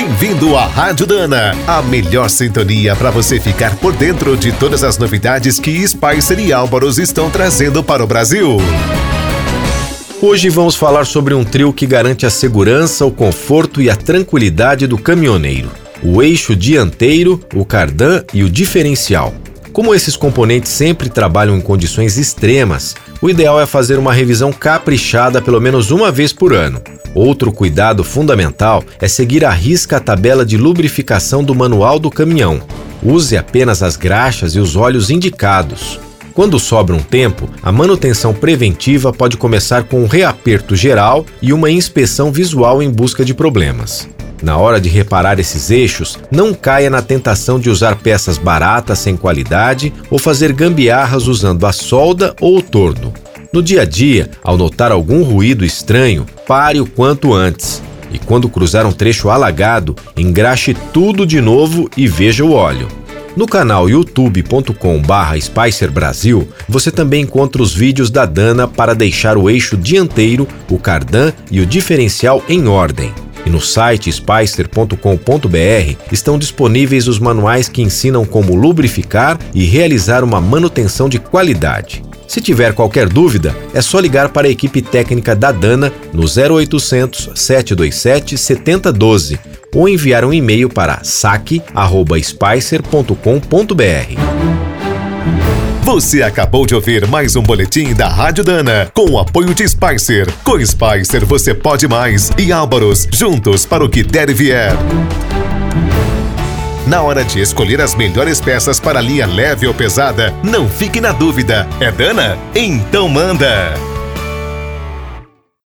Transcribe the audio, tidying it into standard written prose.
Bem-vindo à Rádio Dana, a melhor sintonia para você ficar por dentro de todas as novidades que Spicer e Albarus estão trazendo para o Brasil. Hoje vamos falar sobre um trio que garante a segurança, o conforto e a tranquilidade do caminhoneiro: o eixo dianteiro, o cardan e o diferencial. Como esses componentes sempre trabalham em condições extremas, o ideal é fazer uma revisão caprichada pelo menos uma vez por ano. Outro cuidado fundamental é seguir à risca a tabela de lubrificação do manual do caminhão. Use apenas as graxas e os óleos indicados. Quando sobra um tempo, a manutenção preventiva pode começar com um reaperto geral e uma inspeção visual em busca de problemas. Na hora de reparar esses eixos, não caia na tentação de usar peças baratas sem qualidade ou fazer gambiarras usando a solda ou o torno. No dia a dia, ao notar algum ruído estranho, pare o quanto antes. E quando cruzar um trecho alagado, engraxe tudo de novo e veja o óleo. No canal youtube.com/Spicer Brasil, você também encontra os vídeos da Dana para deixar o eixo dianteiro, o cardan e o diferencial em ordem. E no site spicer.com.br estão disponíveis os manuais que ensinam como lubrificar e realizar uma manutenção de qualidade. Se tiver qualquer dúvida, é só ligar para a equipe técnica da Dana no 0800 727 7012 ou enviar um e-mail para sac@spicer.com.br. Você acabou de ouvir mais um boletim da Rádio Dana, com o apoio de Spicer. Com Spicer você pode mais e Albarus, juntos para o que der e vier. Na hora de escolher as melhores peças para linha leve ou pesada, não fique na dúvida. É Dana? Então manda!